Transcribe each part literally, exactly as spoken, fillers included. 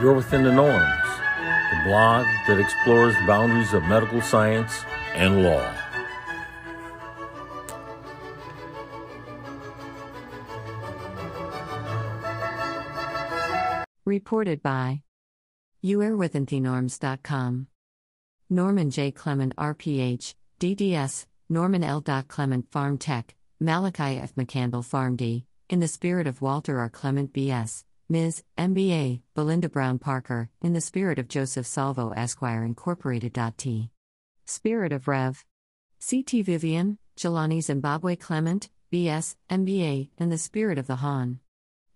You're Within the Norms, the blog that explores the boundaries of medical science and law. Reported by you are within the norms dot com. Norman J. Clement, R P H, D D S, Norman L. Clement, Farm Tech, Malachi F. McCandle, Farm D, in the spirit of Walter R. Clement, B S, Miz M B A, Belinda Brown-Parker, in the spirit of Joseph Salvo, Esquire, Incorporated. T. Spirit of Rev. C T. Vivian, Jelani Zimbabwe-Clement, B S, M B A, in the spirit of the Han.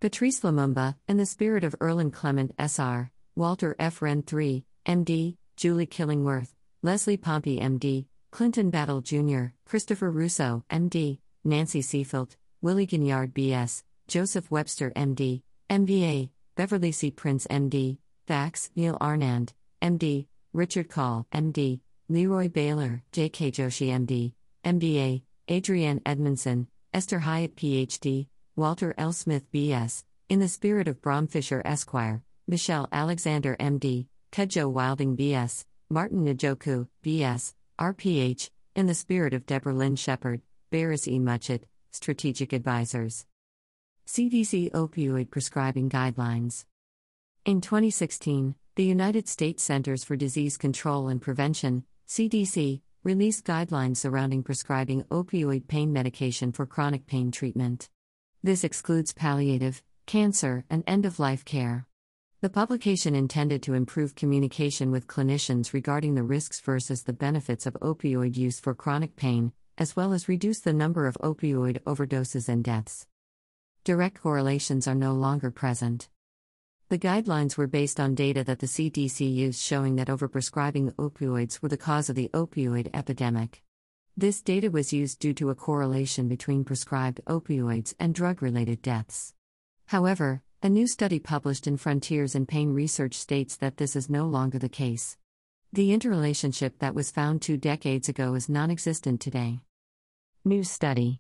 Patrice Lumumba, in the spirit of Erlen Clement, S R, Walter F. Ren the third, M D, Julie Killingworth, Leslie Pompey, M D, Clinton Battle, Junior, Christopher Russo, M D, Nancy Seafelt, Willie Gignard, B S, Joseph Webster, M D, M B A, Beverly C. Prince, M D, Thax Neil Arnand, M D, Richard Call, M D, Leroy Baylor, J K. Joshi, M D, M B A, Adrienne Edmondson, Esther Hyatt, P H D, Walter L. Smith, B S, in the spirit of Brom Fisher, Esquire, Michelle Alexander, M D, Tejo Wilding, B S, Martin Njoku, B S, R P H, in the spirit of Deborah Lynn Shepard, Barris E. Muchett, Strategic Advisors. C D C Opioid Prescribing Guidelines. In twenty sixteen, the United States Centers for Disease Control and Prevention, C D C, released guidelines surrounding prescribing opioid pain medication for chronic pain treatment. This excludes palliative, cancer, and end-of-life care. The publication intended to improve communication with clinicians regarding the risks versus the benefits of opioid use for chronic pain, as well as reduce the number of opioid overdoses and deaths. Direct correlations are no longer present. The guidelines were based on data that the C D C used showing that overprescribing opioids were the cause of the opioid epidemic. This data was used due to a correlation between prescribed opioids and drug-related deaths. However, a new study published in Frontiers in Pain Research states that this is no longer the case. The interrelationship that was found two decades ago is non-existent today. New study.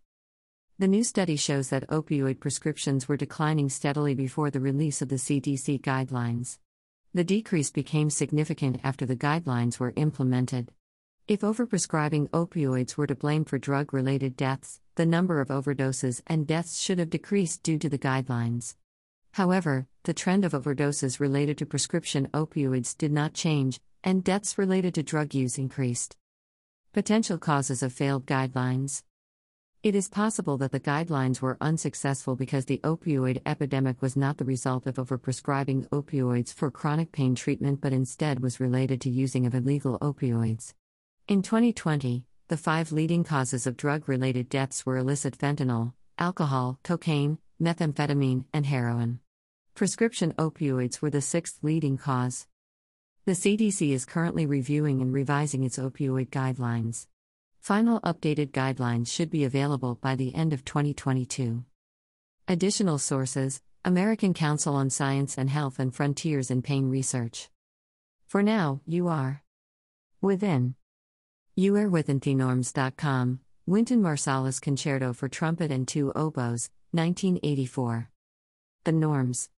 The new study shows that opioid prescriptions were declining steadily before the release of the C D C guidelines. The decrease became significant after the guidelines were implemented. If overprescribing opioids were to blame for drug-related deaths, the number of overdoses and deaths should have decreased due to the guidelines. However, the trend of overdoses related to prescription opioids did not change, and deaths related to drug use increased. Potential causes of failed guidelines. It is possible that the guidelines were unsuccessful because the opioid epidemic was not the result of overprescribing opioids for chronic pain treatment but instead was related to using of illegal opioids. In twenty twenty, the five leading causes of drug-related deaths were illicit fentanyl, alcohol, cocaine, methamphetamine, and heroin. Prescription opioids were the sixth leading cause. The C D C is currently reviewing and revising its opioid guidelines. Final updated guidelines should be available by the end of twenty twenty-two. Additional sources: American Council on Science and Health and Frontiers in Pain Research. For now, you are within. you are within the norms dot com, Wynton Marsalis Concerto for Trumpet and Two Oboes, nineteen eighty-four. The Norms.